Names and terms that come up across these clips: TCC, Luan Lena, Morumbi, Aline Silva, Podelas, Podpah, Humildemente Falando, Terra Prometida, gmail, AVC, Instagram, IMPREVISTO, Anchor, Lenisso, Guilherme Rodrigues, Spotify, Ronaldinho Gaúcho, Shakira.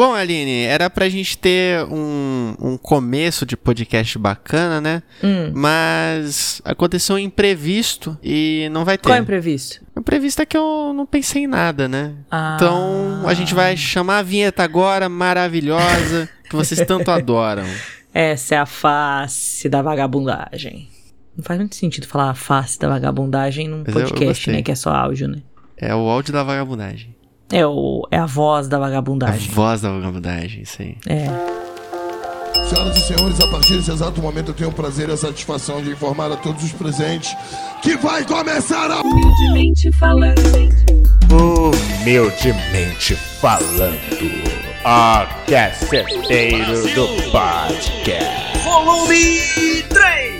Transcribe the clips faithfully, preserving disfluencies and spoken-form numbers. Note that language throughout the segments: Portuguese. Bom, Aline, era pra gente ter um, um começo de podcast bacana, né? Hum. Mas aconteceu um imprevisto e não vai ter. Qual é o imprevisto? O imprevisto é que eu não pensei em nada, né? Ah. Então a gente vai chamar a vinheta agora, maravilhosa, que vocês tanto adoram. Essa é a face da vagabundagem. Não faz muito sentido falar a face da vagabundagem num Mas podcast, né? Que é só áudio, né? É o áudio da vagabundagem. É, o, é a voz da vagabundagem. A voz da vagabundagem, sim. É. Senhoras e senhores, a partir desse exato momento eu tenho o prazer e a satisfação de informar a todos os presentes que vai começar a... Humildemente Falando. Humildemente Falando. A caceteiro do podcast. Volume três.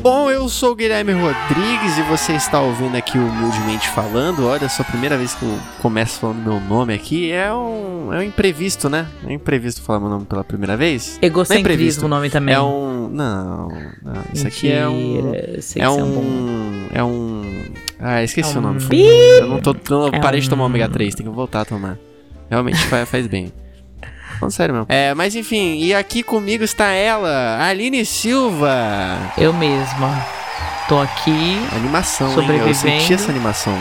Bom, eu sou o Guilherme Rodrigues e você está ouvindo aqui o Humildemente Falando. Olha, é só a primeira vez que eu começo falando meu nome aqui. É um, é um imprevisto, né? É um imprevisto falar meu nome pela primeira vez. Egocentrismo é o nome também. É um... Não, não isso aqui é um... É um... É um... Ah, esqueci é um o nome. Bi... Eu não tô... Eu é parei um... de tomar ômega três, tem que voltar a tomar. Realmente faz, faz bem. Não, sério mesmo. É, mas enfim, e aqui comigo está ela, Aline Silva. Eu mesma. Tô aqui. Animação, sobrevivendo. Hein? Eu senti essa animação.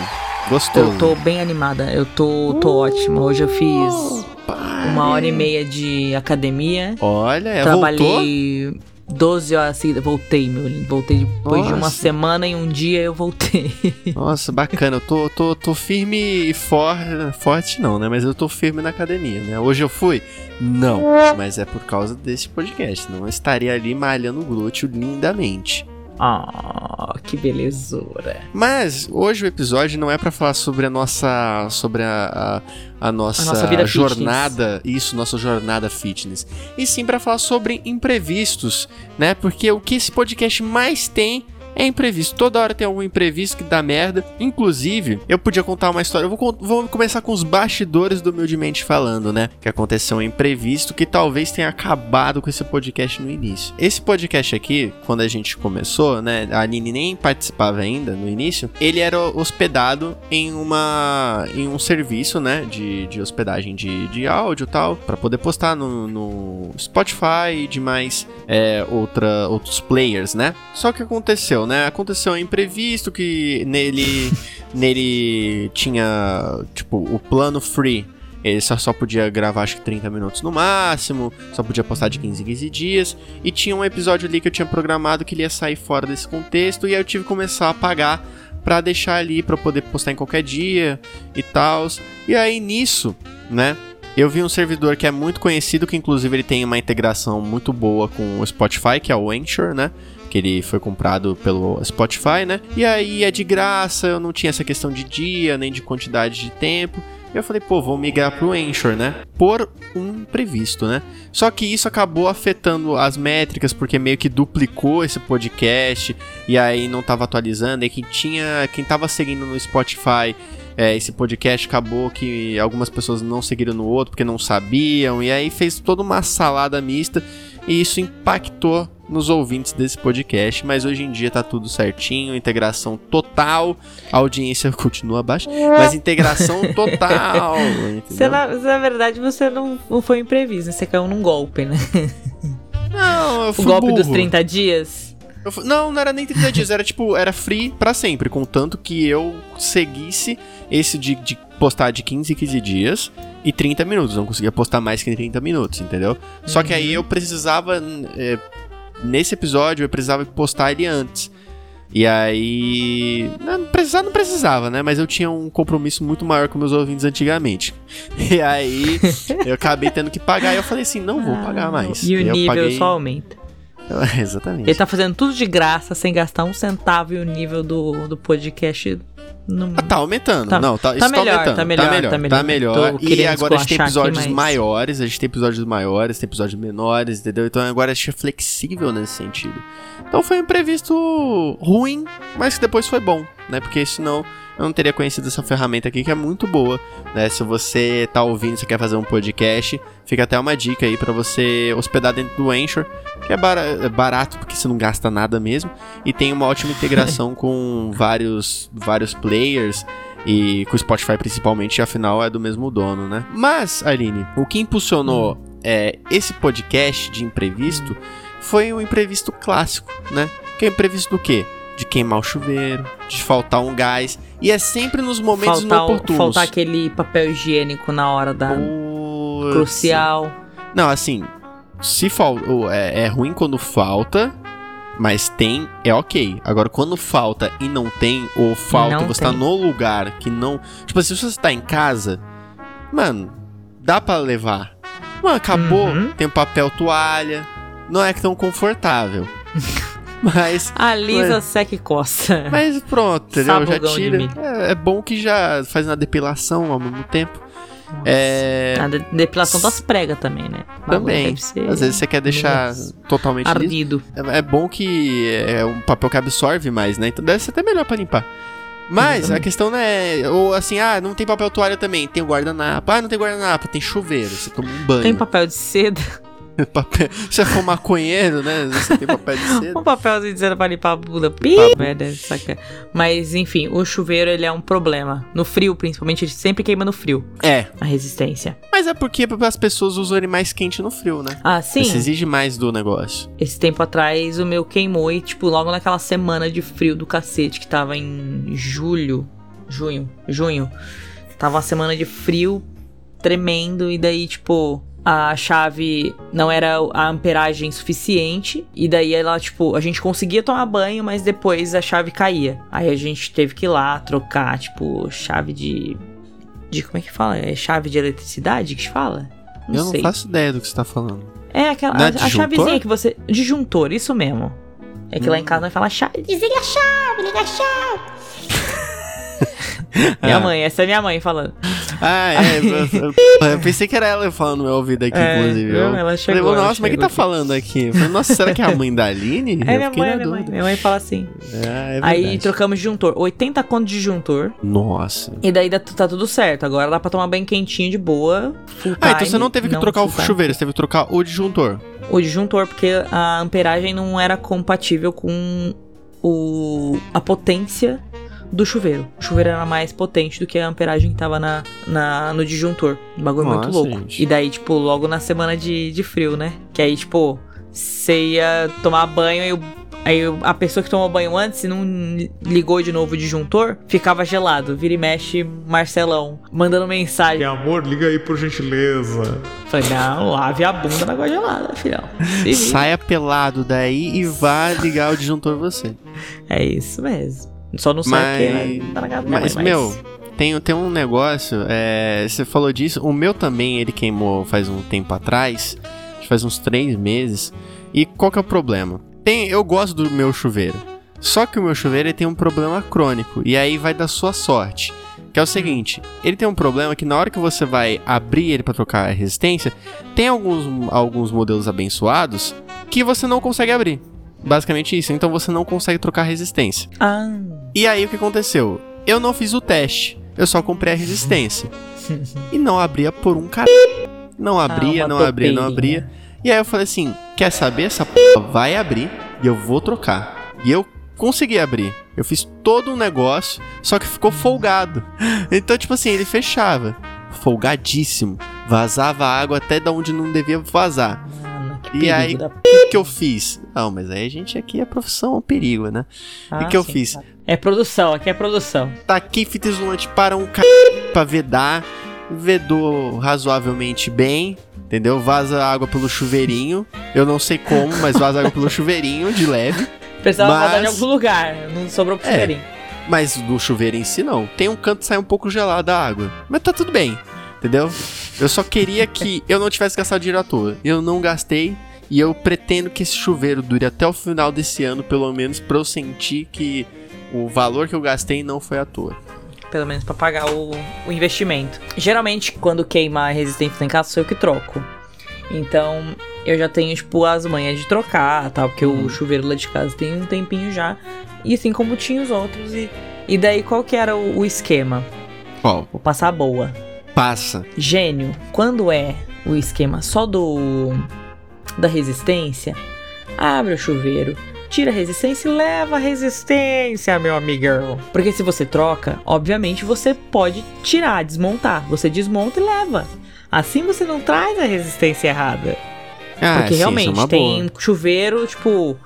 Gostoso. Eu tô bem animada, eu tô, tô uh, ótima. Hoje eu fiz pai. uma hora e meia de academia. Olha, é Trabalhei voltou? doze horas seguidas. Voltei, meu lindo. Voltei depois Nossa. de uma semana e um dia eu voltei. Nossa, bacana. Eu tô, tô, tô firme e for... forte, não, né? Mas eu tô firme na academia, né? Hoje eu fui. Não, mas é por causa desse podcast. Não, eu estaria ali malhando o glúteo lindamente. Ah, oh, que belezura. Mas hoje o episódio não é pra falar sobre a nossa Sobre a, a, a nossa, a nossa vida jornada fitness. Isso, nossa jornada fitness. E sim pra falar sobre imprevistos, né? Porque o que esse podcast mais tem é imprevisto. Toda hora tem algum imprevisto que dá merda. Inclusive, eu podia contar uma história. Eu vou, vou começar com os bastidores do Humildemente Falando, né? Que aconteceu um imprevisto que talvez tenha acabado com esse podcast no início. Esse podcast aqui, quando a gente começou, né? A Nini nem participava ainda no início. Ele era hospedado em uma... em um serviço, né? De, de hospedagem de, de áudio e tal. Pra poder postar no, no Spotify e demais é, outra, outros players, né? Só que aconteceu, né? Aconteceu um imprevisto que nele, nele tinha, tipo, o plano free. Ele só, só podia gravar, acho que trinta minutos no máximo, só podia postar de quinze em quinze dias. E tinha um episódio ali que eu tinha programado que ele ia sair fora desse contexto. E aí eu tive que começar a pagar pra deixar ali, pra eu poder postar em qualquer dia e tal. E aí nisso, né? Eu vi um servidor que é muito conhecido, que inclusive ele tem uma integração muito boa com o Spotify, que é o Anchor, né? Que ele foi comprado pelo Spotify, né? E aí é de graça, eu não tinha essa questão de dia, nem de quantidade de tempo. E eu falei, pô, vou migrar pro Anchor, né? Por um imprevisto, né? Só que isso acabou afetando as métricas, porque meio que duplicou esse podcast, e aí não tava atualizando, e quem tinha, quem tava seguindo no Spotify... É, esse podcast acabou que algumas pessoas não seguiram no outro porque não sabiam. E aí fez toda uma salada mista. E isso impactou nos ouvintes desse podcast. Mas hoje em dia tá tudo certinho. Integração total. A audiência continua baixa. Mas integração total. Você, na, na verdade você não, não foi imprevisto. Você caiu num golpe, né? Não, eu fui O golpe burro. dos trinta dias. Não, não era nem trinta dias, era tipo, era free pra sempre, contanto que eu seguisse esse de, de postar de quinze em quinze dias e trinta minutos, não conseguia postar mais que trinta minutos, entendeu? Uhum. Só que aí eu precisava, é, nesse episódio eu precisava postar ele antes, e aí, não precisava, não precisava, né, mas eu tinha um compromisso muito maior com meus ouvintes antigamente, e aí eu acabei tendo que pagar, e eu falei assim, não vou ah, pagar mais. E o nível paguei... só aumenta. Exatamente. Ele tá fazendo tudo de graça, sem gastar um centavo, e o nível do, do podcast não... ah, tá aumentando. Tá, não, tá, tá, isso melhor, tá, aumentando. tá melhor, tá melhor, tá melhor. Tá melhor. E agora a gente tem episódios aqui, mas... maiores, a gente tem episódios maiores, tem episódios menores, entendeu? Então agora a gente é flexível nesse sentido. Então foi um imprevisto ruim, mas que depois foi bom, né? Porque senão eu não teria conhecido essa ferramenta aqui, que é muito boa, né? Se você tá ouvindo, você quer fazer um podcast, fica até uma dica aí pra você hospedar dentro do Anchor, que é barato porque você não gasta nada mesmo, e tem uma ótima integração com vários, vários players. E com o Spotify principalmente, afinal é do mesmo dono, né? Mas, Aline, o que impulsionou é, esse podcast de imprevisto foi um imprevisto clássico, né? Que é imprevisto do quê? De queimar o chuveiro, de faltar um gás. E é sempre nos momentos faltar inoportunos. Faltar aquele papel higiênico na hora da... Poxa. Crucial. Não, assim, se fal... é, é ruim quando falta, mas tem, é ok. Agora, quando falta e não tem, ou falta e você tem. Tá no lugar que não... Tipo assim, se você tá em casa, mano, dá pra levar. Mano, acabou, uhum. Tem papel toalha, não é tão confortável. Mas... alisa, mas... seca e coça. Mas pronto, entendeu? Já tira. É, é bom que já faz na depilação ao mesmo tempo. É... a de- depilação das pregas também, né? Também. Ser... às vezes você quer deixar Deus. Totalmente ardido. É, é bom que é um papel que absorve mais, né? Então deve ser até melhor pra limpar. Mas a questão não é... ou assim, ah, não tem papel toalha também. Tem o guardanapo. Ah, não tem guardanapo. Tem chuveiro. Você toma um banho. Tem papel de seda. Papel... você for maconheiro, né? Você tem papel de seda. Um papelzinho de seda pra limpar a bunda. Merda, saca. Mas, enfim, o chuveiro, ele é um problema. No frio, principalmente, ele sempre queima no frio. É. A resistência. Mas é porque as pessoas usam ele mais quente no frio, né? Ah, sim. Isso exige mais do negócio. Esse tempo atrás, o meu queimou e, tipo, logo naquela semana de frio do cacete, que tava em julho, junho, junho. Tava uma semana de frio tremendo e daí, tipo... a chave não era a amperagem suficiente. E daí ela, tipo, a gente conseguia tomar banho, mas depois a chave caía. Aí a gente teve que ir lá trocar, tipo, chave de... de como é que fala? É chave de eletricidade que se fala? Não Eu sei. Eu não faço ideia do que você tá falando. É, aquela... a, a chavezinha que você... disjuntor, isso mesmo. É que hum. lá em casa nós fala chave. Desliga a chave, liga a chave. Minha ah. mãe, essa é minha mãe falando. Ah, é. Aí... eu pensei que era ela falando no meu ouvido aqui, é, inclusive. Não, ela chegou. Eu falei, nossa, mas quem tá falando aqui? Eu falei, nossa, será que é a mãe da Aline? É, minha mãe, minha mãe. Minha mãe fala assim. Ah, é. Aí trocamos disjuntor. oitenta contos de disjuntor. Nossa. E daí tá tudo certo. Agora dá pra tomar banho quentinho de boa. Full ah, time, então você não teve que não trocar o chuveiro, você teve que trocar o disjuntor. O disjuntor, porque a amperagem não era compatível com o... a potência do chuveiro. O chuveiro era mais potente do que a amperagem que tava na, na, no disjuntor. Um bagulho Nossa, muito louco. Gente. E daí, tipo, logo na semana de, de frio, né? Que aí, tipo, você ia tomar banho e o aí a pessoa que tomou banho antes, se não ligou de novo o disjuntor, ficava gelado. Vira e mexe, Marcelão, mandando mensagem. Meu amor, liga aí por gentileza. Falei, não, lave a bunda na água gelada, filhão. Saia pelado daí e vá ligar o disjuntor você. É isso mesmo. Só não sei o que, né? Tá na casa da minha mas, mãe, mas... meu, tem, tem um negócio, é, você falou disso, o meu também, ele queimou faz um tempo atrás, faz uns três meses, e qual que é o problema? Tem, eu gosto do meu chuveiro, só que o meu chuveiro ele tem um problema crônico, e aí vai da sua sorte, que é o seguinte, ele tem um problema que na hora que você vai abrir ele pra trocar a resistência, tem alguns, alguns modelos abençoados que você não consegue abrir. Basicamente isso, então você não consegue trocar resistência. Ah. E aí o que aconteceu? Eu não fiz o teste, eu só comprei a resistência. E não abria por um caralho. Não abria, ah, não topinha. abria, não abria. E aí eu falei assim, quer saber? Essa p*** vai abrir e eu vou trocar. E eu consegui abrir. Eu fiz todo um negócio, só que ficou folgado. Então tipo assim, ele fechava. Folgadíssimo. Vazava água até da onde não devia vazar. E aí, o da... que, que eu fiz? Não, mas aí a gente aqui é profissão, é um perigo, né? Ah, o que eu sim, fiz? Tá. É produção, aqui é produção. Taquei fita isolante para um c... pra vedar. Vedou razoavelmente bem, entendeu? Vaza água pelo chuveirinho. Eu não sei como, mas vaza água pelo chuveirinho, de leve. Precisava mas... vazar em algum lugar, não sobrou pro é, chuveirinho. Mas do chuveiro em si, não. Tem um canto que sai um pouco gelado a água. Mas tá tudo bem. Entendeu? Eu só queria que eu não tivesse gastado dinheiro à toa. Eu não gastei e eu pretendo que esse chuveiro dure até o final desse ano, pelo menos pra eu sentir que o valor que eu gastei não foi à toa. Pelo menos pra pagar o, o investimento. Geralmente, quando queima a resistência em casa, sou eu que troco. Então, eu já tenho, tipo, as manhas de trocar, tal, porque o chuveiro lá de casa tem um tempinho já. E assim como tinha os outros. E, e daí, qual que era o, o esquema? Qual? Vou passar a boa. Passa. Gênio, quando é o esquema só do da resistência, abre o chuveiro, tira a resistência e leva a resistência, meu amigão. Porque se você troca, obviamente você pode tirar, desmontar. Você desmonta e leva. Assim você não traz a resistência errada. Ah, porque sim, realmente isso é uma tem boa. Chuveiro, tipo...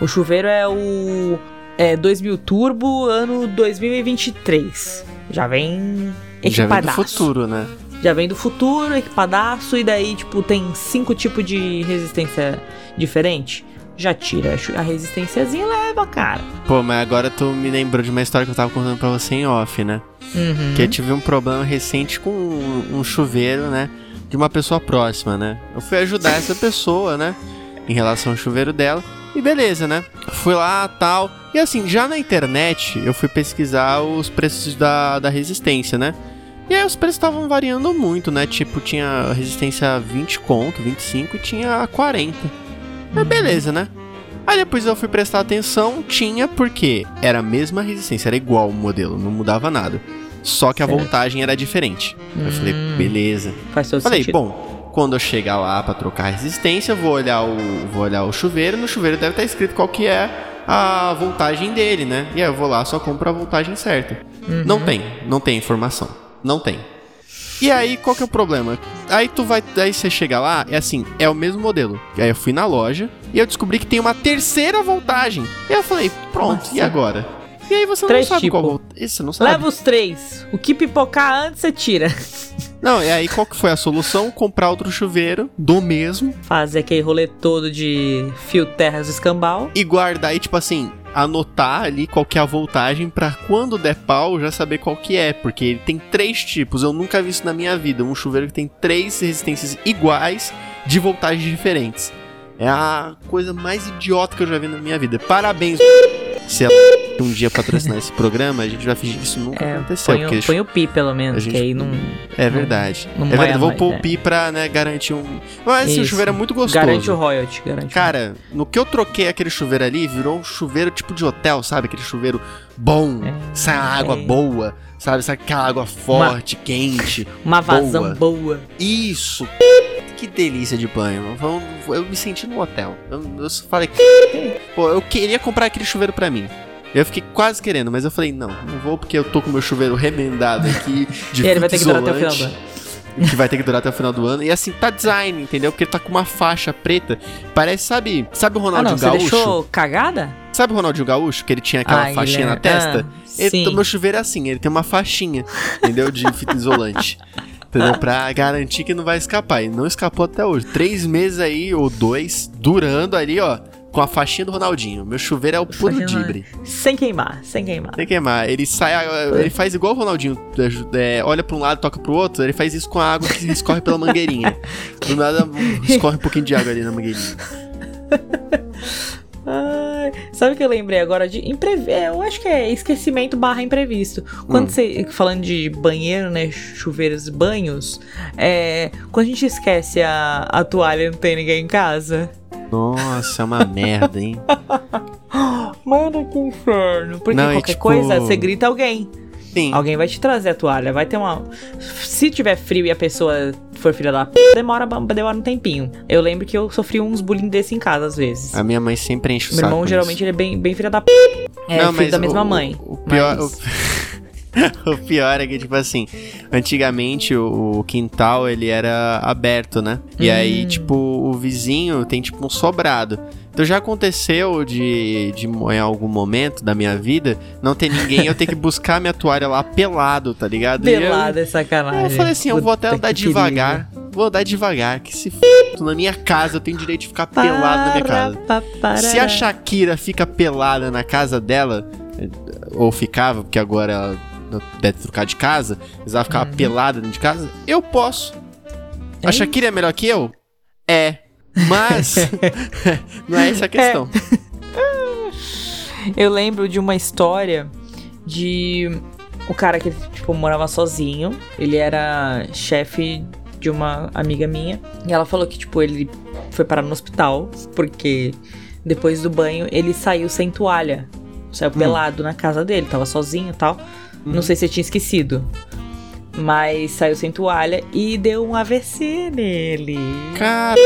O chuveiro é o... É dois mil turbo, ano dois mil e vinte e três. Já vem equipadaço. Já vem do futuro, né? Já vem do futuro, equipadaço. E daí, tipo, tem cinco tipos de resistência diferente. Já tira a resistênciazinha e leva, cara. Pô, mas agora tu me lembrou de uma história que eu tava contando pra você em off, né? Uhum. Que eu tive um problema recente com um chuveiro, né? De uma pessoa próxima, né? Eu fui ajudar essa pessoa, né? Em relação ao chuveiro dela. E beleza, né? Fui lá, tal. E assim, já na internet, eu fui pesquisar os preços da, da resistência, né? E aí os preços estavam variando muito, né? Tipo, tinha resistência vinte conto, vinte e cinco, e tinha quarenta. Mas beleza, né? Aí depois eu fui prestar atenção, tinha porque era a mesma resistência, era igual o modelo, não mudava nada. Só que a certo. voltagem era diferente. Hum, eu falei, beleza. Faz todo falei, sentido. Bom, quando eu chegar lá pra trocar a resistência, eu vou olhar o, vou olhar o chuveiro. No chuveiro deve estar escrito qual que é a voltagem dele, né? E aí eu vou lá, só compro a voltagem certa. Uhum. Não tem, não tem informação. Não tem. E aí, qual que é o problema? Aí tu vai, aí você chega lá, é assim, é o mesmo modelo. E aí eu fui na loja e eu descobri que tem uma terceira voltagem. E eu falei, pronto, nossa. E agora? E aí você três não sabe tipo. Qual isso, não sabe. Leva os três. O que pipocar antes, você tira. Não, e aí qual que foi a solução? Comprar outro chuveiro do mesmo. Fazer aquele rolê todo de fio terras do escambau. E guardar e tipo assim, anotar ali qual que é a voltagem pra quando der pau já saber qual que é. Porque ele tem três tipos. Eu nunca vi isso na minha vida. Um chuveiro que tem três resistências iguais de voltagens diferentes. É a coisa mais idiota que eu já vi na minha vida. Parabéns. Se ela um dia patrocinar esse programa, a gente vai fingir que isso nunca é, aconteceu. Põe, porque o, põe o pi, pelo menos, gente, que aí não... É verdade. Não, não é verdade, vou pôr o pi pra, né, garantir um... Mas esse chuveiro é muito gostoso. Garante o royalty, garante. Cara, no que eu troquei aquele chuveiro ali, virou um chuveiro tipo de hotel, sabe? Aquele chuveiro bom, é, essa água é. boa, sabe? Essa água forte, uma, quente, uma vazão boa. boa. Isso, que delícia de banho. Eu, eu me senti no hotel. Eu, eu falei, pô, eu queria comprar aquele chuveiro pra mim. Eu fiquei quase querendo, mas eu falei, não, não vou porque eu tô com o meu chuveiro remendado aqui. De e ele vai ter que durar até o final do ano. Que vai ter que durar até o final do ano. E assim, tá design, entendeu? Porque ele tá com uma faixa preta. Parece, sabe, sabe o Ronaldinho ah, Gaúcho? Você deixou cagada? Sabe o Ronaldinho Gaúcho? Que ele tinha aquela Ai, faixinha na testa? Ah, ele, o meu chuveiro é assim, ele tem uma faixinha, entendeu? De fita isolante. Entendeu? Pra garantir que não vai escapar. E não escapou até hoje. Três meses aí, ou dois, durando ali, ó. Com a faixinha do Ronaldinho. Meu chuveiro é o puro dibre. Sem queimar, sem queimar. Sem queimar. Ele sai, ele faz igual o Ronaldinho. É, olha pra um lado, toca pro outro. Ele faz isso com a água que escorre pela mangueirinha. Do nada, escorre um pouquinho de água ali na mangueirinha. Ai, sabe o que eu lembrei agora de imprevisto? Eu acho que é esquecimento barra imprevisto. Quando hum. você... Falando de banheiro, né? Chuveiros e banhos. É, quando a gente esquece a, a toalha e não tem ninguém em casa... Nossa, é uma merda, hein? Mano, que inferno. Porque não, qualquer é tipo... coisa, você grita alguém. Sim. Alguém vai te trazer a toalha. Vai ter uma... Se tiver frio e a pessoa for filha da p... Demora, demora um tempinho. Eu lembro que eu sofri uns bullying desse em casa, às vezes. A minha mãe sempre enche o saco. Meu irmão, geralmente, isso. ele é bem, bem filha da p... É, não, filho da mesma o, mãe. O pior... Mas... O... O pior é que, tipo assim, antigamente o, o quintal, ele era aberto, né? E hum. aí, tipo, o vizinho tem, tipo, um sobrado. Então já aconteceu de, de em algum momento da minha vida, não ter ninguém, eu ter que buscar minha toalha lá pelado, tá ligado? Pelado, é sacanagem. Eu falei assim, eu vou até andar devagar, querido. vou andar devagar, que se f***, na minha casa eu tenho direito de ficar pelado na minha casa. Se a Shakira fica pelada na casa dela, ou ficava, porque agora ela... deve trocar de casa, precisava ficar uhum. pelada dentro de casa, eu posso. É. A Shakira é melhor que eu? É. Mas não é essa a questão. É. Eu lembro de uma história de o cara que tipo, morava sozinho, ele era chefe de uma amiga minha, e ela falou que tipo, ele foi parar no hospital, porque depois do banho ele saiu sem toalha, saiu hum. pelado na casa dele, tava sozinho e tal. Não sei se eu tinha esquecido, mas saiu sem toalha e deu um A V C nele. Cara...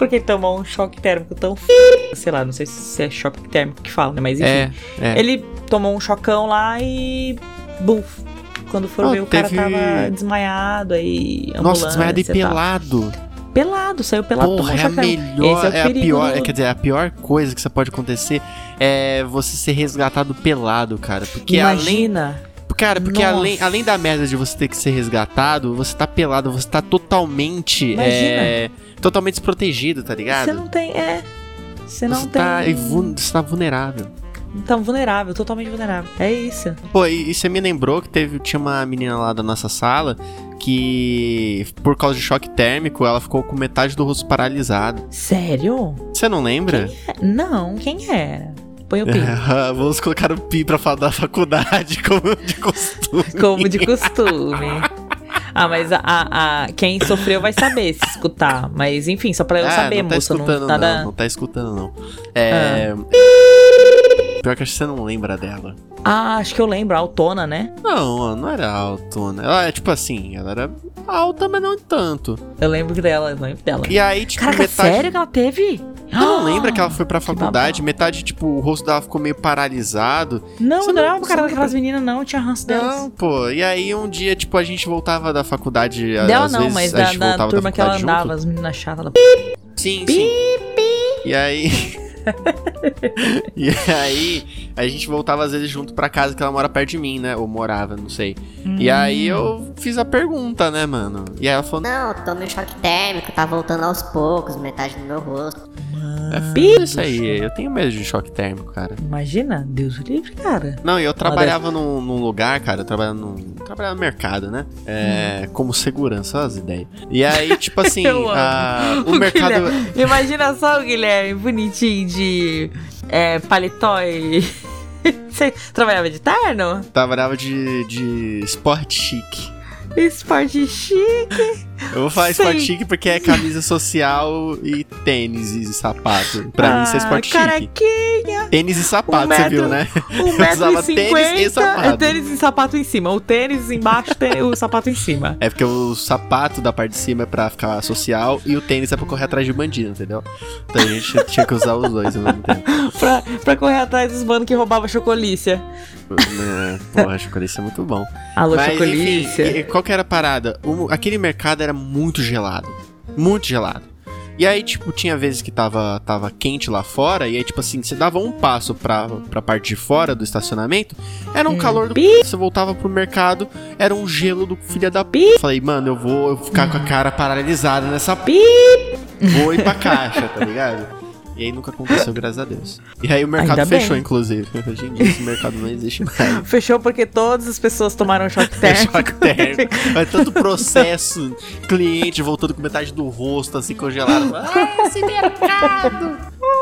porque ele tomou um choque térmico tão f... sei lá, não sei se é choque térmico que fala, né? Mas enfim, é, é. ele tomou um chocão lá e buf, quando foram ver, o teve... cara tava desmaiado, aí nossa, desmaiado e pelado tal. Pelado, saiu pelado. Porra, é a melhor, é, é a pior, é, quer dizer, a pior coisa que você pode acontecer é você ser resgatado pelado, cara. Porque imagina. Além, cara, porque além, além da merda de você ter que ser resgatado, você tá pelado, você tá totalmente, é, totalmente desprotegido, tá ligado? Você não tem, é, você não você tem. Tá, você tá vulnerável. Então, vulnerável, totalmente vulnerável. É isso. Pô, e, e você me lembrou que teve, tinha uma menina lá da nossa sala que, por causa de choque térmico, ela ficou com metade do rosto paralisado. Sério? Você não lembra? Quem é? Não, quem era? Põe o pi. Vamos colocar o pi pra falar da faculdade, como de costume. Como de costume. Ah, mas a, a, a, quem sofreu vai saber se escutar. Mas enfim, só pra eu ah, saber, não tá moça. Escutando, não, nada... não, não tá escutando, não. É... Ah. Pior que acho que você não lembra dela. Ah, acho que eu lembro, a Altona, né? Não, não era Altona. Ela é tipo assim, ela era alta, mas não tanto. Eu lembro dela, eu lembro dela. E aí, tipo, caraca, metade... sério que ela teve? Eu não ah, lembra que ela foi pra faculdade, metade, tipo, o rosto dela ficou meio paralisado. Não, você não era o cara daquelas meninas, não, tinha ranço delas. Não, pô, e aí um dia, tipo, a gente voltava da faculdade, dela às não, vezes mas a gente da, voltava da turma da faculdade que ela andava, junto. As meninas chatas. Ela... Sim, pi, sim. Pi. E aí... E aí, a gente voltava às vezes junto pra casa, que ela mora perto de mim, né? Ou morava, não sei. Hum. E aí eu fiz a pergunta, né, mano? E aí ela falou: não, tô no choque térmico, tá voltando aos poucos, metade do meu rosto. É filho, isso aí, eu tenho medo de choque térmico, cara. Imagina, Deus o livre, cara. Não, e eu trabalhava num, num lugar, cara, eu trabalhava, num, trabalhava no mercado, né? É, hum. Como segurança, olha as ideias. E aí, tipo assim, a, o, o mercado... Guilherme. Imagina só o Guilherme, bonitinho, de é, paletó e... Você trabalhava de terno? Trabalhava de, de sport chique. Esporte chique. Eu vou falar esporte chique porque é camisa social e tênis e sapato. Pra ah, mim isso é esporte caraquinha. Chique. Tênis e sapato, um metro, você viu, né? Um metro eu usava e cinquenta, tênis e sapato. Tênis e sapato em cima. O tênis embaixo, tênis, o sapato em cima. É porque o sapato da parte de cima é pra ficar social e o tênis é pra correr atrás de bandido, entendeu? Então a gente tinha que usar os dois ao mesmo tempo. Pra, pra correr atrás dos manos que roubava chocolícia. É, porra, a chocolícia é muito bom. Alô, mas, chocolícia. Enfim, qual que era a parada? O, aquele mercado era muito gelado. Muito gelado. E aí, tipo, tinha vezes que tava, tava quente lá fora. E aí, tipo assim, você dava um passo pra, pra parte de fora do estacionamento. Era um hum, calor do p... Você voltava pro mercado. Era um gelo do filho da p... Falei, mano, eu vou ficar com a cara paralisada nessa p... Vou ir pra caixa, tá ligado? E aí nunca aconteceu, graças a Deus. E aí o mercado fechou, inclusive. Hoje em dia esse mercado não existe mais. Fechou porque todas as pessoas tomaram choque térmico. É choque térmico. Mas tanto processo, cliente voltando com metade do rosto, assim, congelado. Ah, esse mercado!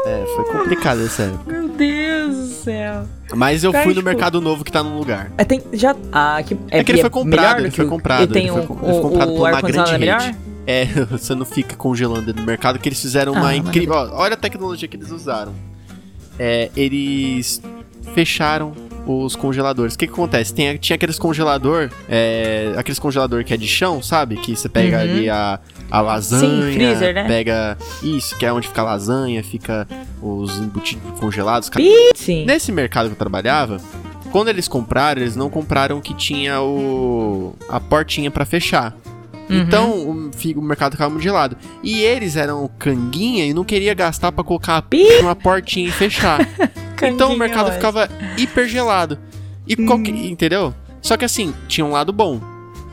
É, foi complicado essa época. Meu Deus do céu. Mas eu fui no mercado novo que tá no lugar. É, tem, já, ah, que, é, é que ele foi comprado, ele foi comprado. Ele foi comprado por uma grande rede. É, você não fica congelando dentro do mercado, que eles fizeram ah, uma incrível... Ó, olha a tecnologia que eles usaram. É, eles fecharam os congeladores. O que que acontece? Tem, tinha aqueles congelador, é, aqueles congelador que é de chão, sabe? Que você pega uhum. ali a, a lasanha, sim, freezer, né? Pega isso, que é onde fica a lasanha, fica os embutidos congelados. Sim. Nesse mercado que eu trabalhava, quando eles compraram, eles não compraram que tinha o a portinha pra fechar. Então, uhum. o, o mercado ficava muito gelado. E eles eram canguinha e não queria gastar pra colocar a p... numa portinha e fechar. Então o mercado ficava hiper gelado. E hum. qualquer, entendeu? Só que assim, tinha um lado bom.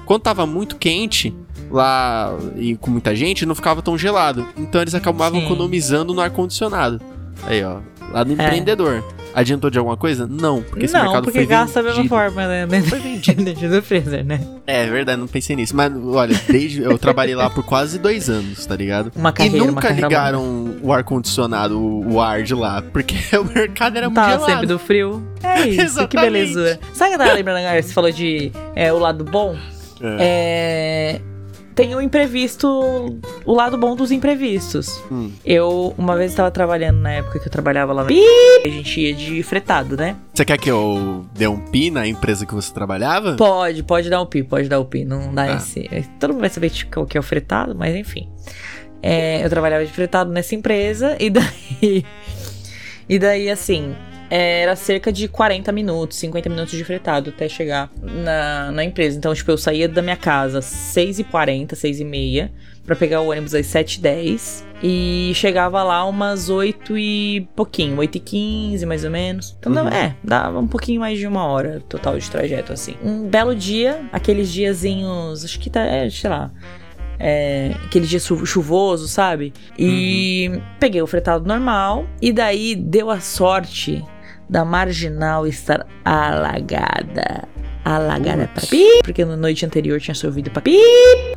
Quando tava muito quente lá e com muita gente, não ficava tão gelado. Então eles acabavam Sim. economizado no ar-condicionado. Aí, ó. Lado empreendedor. É. Adiantou de alguma coisa? Não, porque esse não, mercado porque foi vendido. Não, porque gasta da mesma forma, né? Foi vendido dentro do freezer, né? É verdade, não pensei nisso. Mas, olha, desde eu trabalhei lá por quase dois anos, tá ligado? Uma carreira, e nunca uma carreira ligaram boa. O ar-condicionado, o, o ar de lá, porque o mercado era muito Tava gelado. Tava sempre do frio. É isso, que belezura. Sabe o que eu tava lembrando agora? Você falou de é, o lado bom. É... é... Tem o imprevisto, o lado bom dos imprevistos. Hum. Eu, uma vez, estava trabalhando na época que eu trabalhava lá na... A gente ia de fretado, né? Você quer que eu dê um pi na empresa que você trabalhava? Pode, pode dar um pi, pode dar um pi. Não dá ah. esse... Todo mundo vai saber tipo, o que é o fretado, mas enfim. É, eu trabalhava de fretado nessa empresa e daí... E daí, assim, era cerca de quarenta minutos, cinquenta minutos de fretado até chegar na, na empresa. Então, tipo, eu saía da minha casa às seis e quarenta, seis e meia, pra pegar o ônibus às sete e dez. E chegava lá umas oito e pouquinho, oito e quinze mais ou menos. Então, uhum. é, dava um pouquinho mais de uma hora total de trajeto, assim. Um belo dia, aqueles diazinhos, acho que tá, é, sei lá... É, aquele dia chuvoso, sabe? E uhum. peguei o fretado normal. E daí deu a sorte da marginal estar alagada. Alagada pra pi, porque na noite anterior tinha chovido pra pi.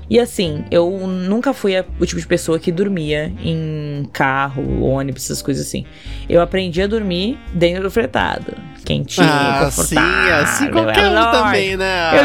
E assim, eu nunca fui a, o tipo de pessoa que dormia em carro, ônibus, essas coisas assim. Eu aprendi a dormir dentro do fretado. Quentinho, ah, confortável. Sim, assim qualquer é um lógico. Também, né? Eu,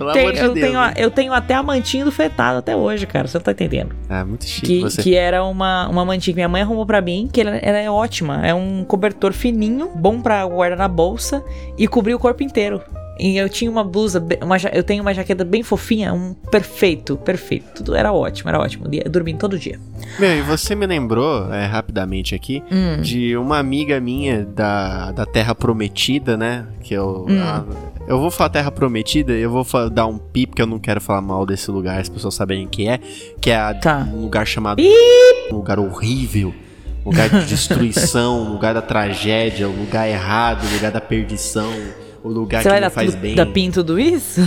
eu, ah, tenho, de eu, tenho, eu tenho até a mantinha do fretado até hoje, cara. Você não tá entendendo. Ah, muito chique que, você. Que era uma, uma mantinha que minha mãe arrumou pra mim, que ela, ela é ótima. É um cobertor fininho, bom pra guardar na bolsa e cobrir o corpo inteiro. E eu tinha uma blusa, uma, eu tenho uma jaqueta bem fofinha, um perfeito, perfeito. Tudo era ótimo, era ótimo. Eu dormi todo dia. Meu, e você me lembrou, é, rapidamente aqui, hum. de uma amiga minha da, da Terra Prometida, né? Que eu. Hum. A, eu vou falar Terra Prometida, eu vou falar, dar um pi, porque eu não quero falar mal desse lugar, as pessoas saberem que é. Que é a, tá. um lugar chamado. Pi! Um lugar horrível. Um lugar de destruição, um lugar da tragédia, um lugar errado, um lugar da perdição. O lugar você que vai não dar faz tudo, bem. Dá pin tudo isso?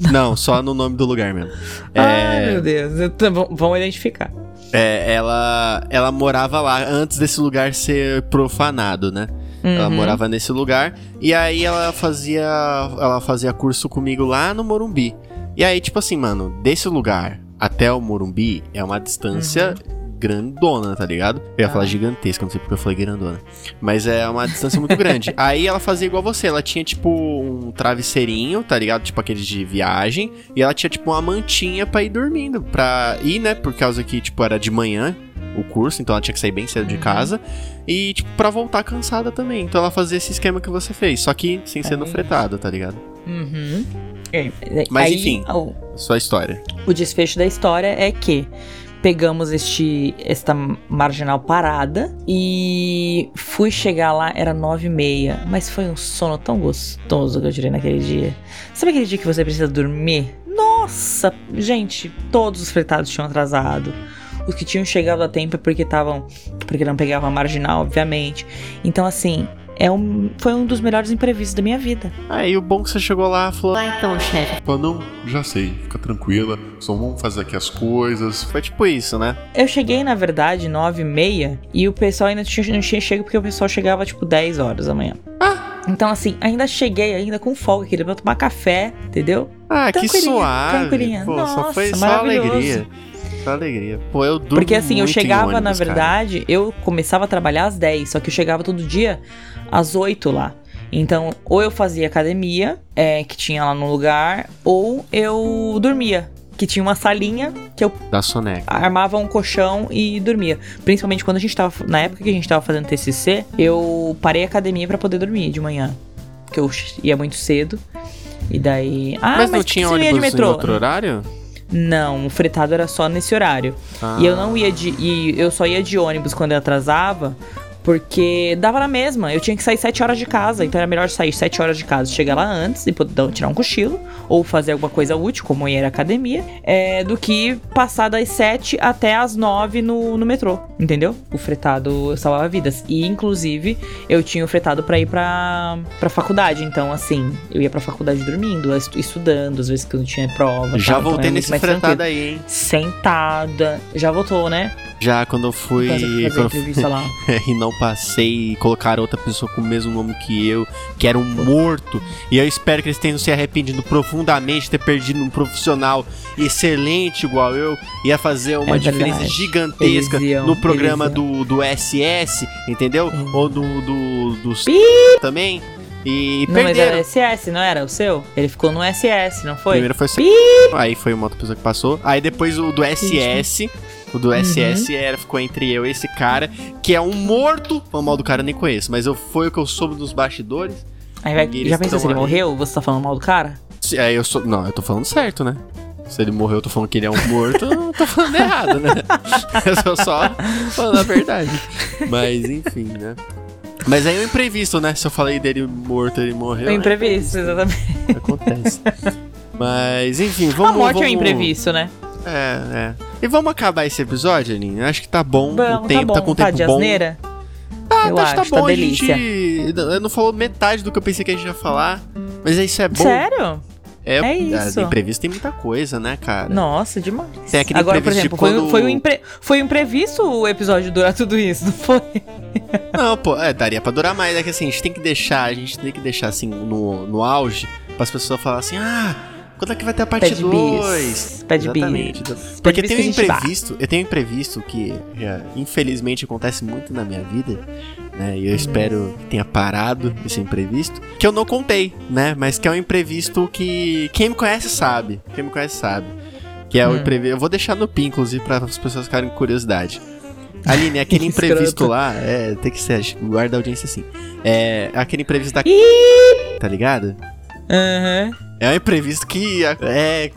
Não, só no nome do lugar mesmo. É... Ai, meu Deus. Vão identificar. É, ela, ela morava lá antes desse lugar ser profanado, né? Uhum. Ela morava nesse lugar. E aí ela fazia, ela fazia curso comigo lá no Morumbi. E aí, tipo assim, mano, desse lugar até o Morumbi é uma distância... Uhum. grandona, tá ligado? Eu ia ah. falar gigantesca, não sei porque eu falei grandona. Mas é uma distância muito grande. Aí ela fazia igual você, ela tinha tipo um travesseirinho, tá ligado? Tipo aqueles de viagem. E ela tinha tipo uma mantinha pra ir dormindo. Pra ir, né? Por causa que tipo era de manhã o curso, então ela tinha que sair bem cedo uhum. de casa. E tipo pra voltar cansada também. Então ela fazia esse esquema que você fez, só que sem ser no fretado, tá ligado? Uhum. É. Mas aí, enfim, oh, sua história. O desfecho da história é que pegamos este, esta marginal parada e fui chegar lá, era nove e meia, mas foi um sono tão gostoso que eu tirei naquele dia. Sabe aquele dia que você precisa dormir? Nossa, gente, todos os fretados tinham atrasado. Os que tinham chegado a tempo é porque estavam, porque não pegavam a marginal, obviamente. Então, assim, é um, foi um dos melhores imprevistos da minha vida. Aí ah, o bom que você chegou lá e falou: ah, então, chefe. Falou, não, já sei, fica tranquila, só vamos fazer aqui as coisas. Foi tipo isso, né? Eu cheguei, na verdade, nove e meia, e o pessoal ainda tinha, não tinha chego, porque o pessoal chegava tipo dez horas da manhã. Ah! Então, assim, ainda cheguei, ainda com folga, queria tomar café, entendeu? Ah, que suave. Tranquilinha. Pô, nossa, só foi só alegria. Alegria. Pô, eu durmo porque assim, muito eu chegava, ônibus, na verdade, cara. Eu começava a trabalhar às dez, só que eu chegava todo dia às oito lá. Então, ou eu fazia academia, é, que tinha lá no lugar, ou eu dormia, que tinha uma salinha que eu da soneca. Armava um colchão e dormia. Principalmente quando a gente tava, na época que a gente tava fazendo T C C, eu parei a academia pra poder dormir de manhã, porque eu ia muito cedo. E daí... Ah, mas, mas não tinha ônibus de metrô? Em outro horário? Não, o fretado era só nesse horário. Ah. E eu não ia de. E eu só ia de ônibus quando eu atrasava, porque dava na mesma. Eu tinha que sair sete horas de casa. Então era melhor sair sete horas de casa, chegar lá antes e tirar um cochilo, ou fazer alguma coisa útil, como ir à academia, é, do que passar das sete até as nove no, no metrô. Entendeu? O fretado salvava vidas. E inclusive eu tinha o fretado pra ir pra, pra faculdade. Então, assim, eu ia pra faculdade dormindo, estudando, às vezes que eu não tinha prova. Já tá, voltei então nesse fretado tranquilo. Aí, hein? Sentada. Já voltou, né? Já, quando eu fui quando eu... lá. E não passei e colocaram outra pessoa com o mesmo nome que eu, que era um morto. E eu espero que eles tenham se arrependido profundamente de ter perdido um profissional excelente igual eu. Ia fazer uma é diferença gigantesca iam, no programa do, do S S, entendeu? Hum. Ou do, do, dos Pi! Também. E não, perderam. Mas era S S, não era o seu? Ele ficou no S S, não foi? Primeiro foi o seu. Aí foi uma outra pessoa que passou. Aí depois o do S S... O do S S uhum. era, ficou entre eu e esse cara, que é um morto. O mal do cara eu nem conheço, mas eu, foi o que eu soube dos bastidores. Aí vai, já pensou se ele morreu? Você tá falando mal do cara? É, eu sou, não, eu tô falando certo, né? Se ele morreu, eu tô falando que ele é um morto, eu tô falando errado, né? Eu tô só falando a verdade. Mas, enfim, né? Mas aí é um imprevisto, né? Se eu falei dele morto, ele morreu. É um imprevisto, é exatamente. Acontece. Mas, enfim, vamos... A morte vamos... é um imprevisto, né? É, é. E vamos acabar esse episódio, Aline? Acho que tá bom. Vamos, o tempo, tá, tá com o tempo tá de bom. Asneira? Ah, eu acho que tá, tá bom, delícia. A gente... Eu não falou metade do que eu pensei que a gente ia falar, mas isso é bom. Sério? É, é isso. Imprevisto tem muita coisa, né, cara? Nossa, demais. Tem aquele Agora, por exemplo, quando... foi, foi, um impre... foi um imprevisto o episódio durar tudo isso, não foi? Não, pô, é, daria pra durar mais. É que assim, a gente tem que deixar, a gente tem que deixar assim, no, no auge, pras pessoas falarem assim, ah, quando é que vai ter a parte dois? Pede bis. Porque tem um imprevisto, eu tenho um imprevisto que, já, infelizmente, acontece muito na minha vida, né? E eu hum. espero que tenha parado esse imprevisto, que eu não contei, né? Mas que é um imprevisto que quem me conhece sabe, quem me conhece sabe, que é hum. o imprevisto. Eu vou deixar no pin, inclusive, para as pessoas ficarem com curiosidade. Aline, aquele imprevisto lá, é, tem que ser, guarda a audiência assim. É, aquele imprevisto da... Tá ligado? Aham. Uhum. É um imprevisto que é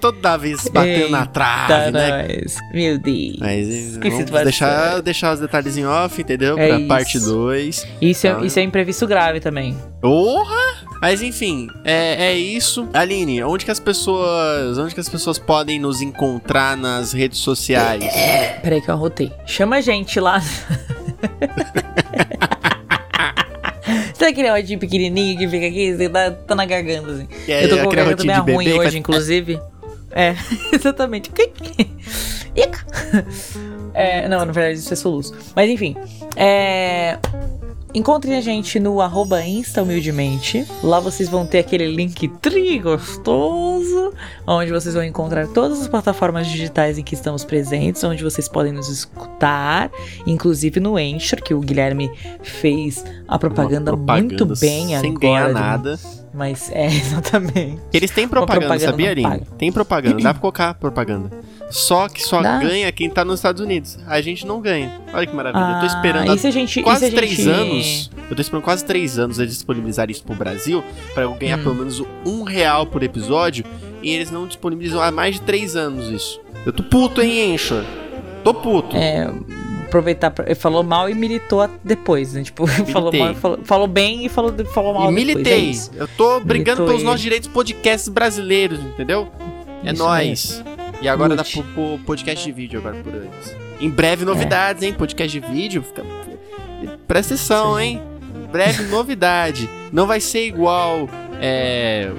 toda vez batendo Ei, na trave, tá né? Nós. Meu Deus. Mas que vamos deixar, deixar os detalhes em off, entendeu? É pra isso. parte dois. Isso, então, é, isso é um imprevisto grave também. Porra! Mas enfim, é, é isso. Aline, onde que as pessoas. Onde que as pessoas podem nos encontrar nas redes sociais? É, peraí que eu arrotei. Chama a gente lá. Sabe aquele ódio pequenininho que fica aqui? Tá, tá na garganta, assim. É, eu tô com uma garganta meio ruim bebê, hoje, mas... inclusive. É, exatamente. É, não, na verdade isso é soluço. Mas enfim, é... encontrem a gente no arroba Insta Humildemente. Lá vocês vão ter aquele link tri gostoso, onde vocês vão encontrar todas as plataformas digitais em que estamos presentes, onde vocês podem nos escutar, inclusive no Anchor, que o Guilherme fez a propaganda, propaganda muito bem sem agora. Sem ganhar nada. Mas é, exatamente. Eles têm propaganda, propaganda sabia, Aline? Tem propaganda, dá pra colocar propaganda. Só que só dá. Ganha quem tá nos Estados Unidos. A gente não ganha. Olha que maravilha. Ah, eu tô esperando a gente, quase três gente... anos. Eu tô esperando quase três anos eles disponibilizarem isso pro Brasil pra eu ganhar hum. pelo menos um real por episódio. E eles não disponibilizam há mais de três anos isso. Eu tô puto, hein, Anchor? Tô puto. É... aproveitar, pra... falou mal e militou depois, né? Tipo, falou, mal, falou, falou bem e falou, falou mal e depois. Militei. É, eu tô brigando militou pelos e... nossos direitos podcasts brasileiros, entendeu? É isso nóis. Mesmo. E agora Lute. Dá pro, pro podcast de vídeo agora por antes. Em breve novidades, é. hein? Podcast de vídeo. Fica... Presta atenção, Sim. hein? Em breve novidade. Não vai ser igual. É...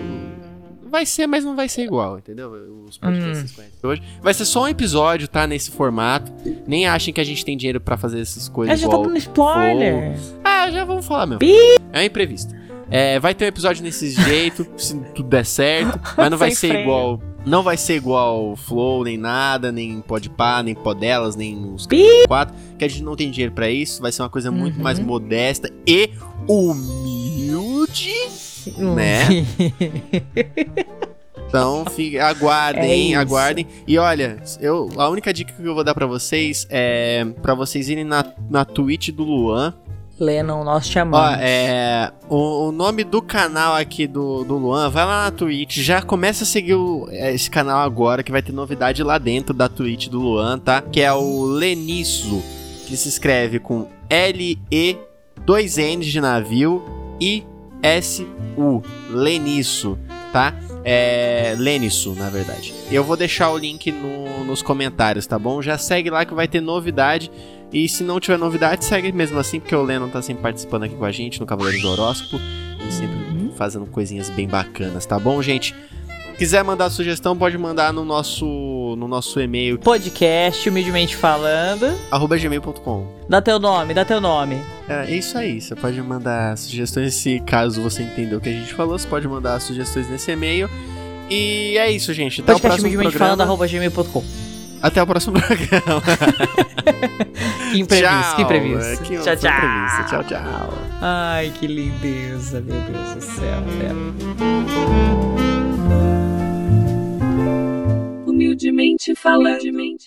Vai ser, mas não vai ser igual, entendeu? Os podcasts hum. vocês conhecem hoje. Vai ser só um episódio, tá? Nesse formato. Nem achem que a gente tem dinheiro pra fazer essas coisas. Eu igual já tô dando spoiler. Ou... Ah, já vamos falar, meu. Pi... É um imprevisto. É, vai ter um episódio nesse jeito, se tudo der certo. Mas não vai ser freio. igual. Não vai ser igual Flow, nem nada, nem Podpah, nem Podelas, nem os quatro, que a gente não tem dinheiro pra isso. Vai ser uma coisa muito uhum. mais modesta e humilde, uhum. né? Então, fica, aguardem, é aguardem. E olha, eu, a única dica que eu vou dar pra vocês é pra vocês irem na, na Twitch do Luan Lena, nós te amamos. Ó, é, o, o nome do canal aqui do, do Luan, vai lá na Twitch, já começa a seguir o, esse canal agora, que vai ter novidade lá dentro da Twitch do Luan, tá? Que é o Lenisso, que se escreve com L-E, dois N de navio, I-S-U, Lenisso, tá? É, Lenisso, na verdade. Eu vou deixar o link no, nos comentários, tá bom? Já segue lá que vai ter novidade. E se não tiver novidade, segue mesmo assim, porque o Lennon tá sempre participando aqui com a gente no Cavaleiro do Horóscopo e sempre fazendo coisinhas bem bacanas, tá bom, gente? Quiser mandar sugestão, pode mandar no nosso, no nosso e-mail. Podcast, humildemente falando. Arroba gmail ponto com. Dá teu nome, dá teu nome. É isso aí, você pode mandar sugestões, se caso você entendeu o que a gente falou, você pode mandar sugestões nesse e-mail. E é isso, gente. Até o próximo programa. Até o próximo programa. Que imprevisto, que imprevisto. Que tchau, tchau. Imprevisto. Tchau, tchau. Ai, que lindeza, meu Deus do céu, velho. Humildemente falando.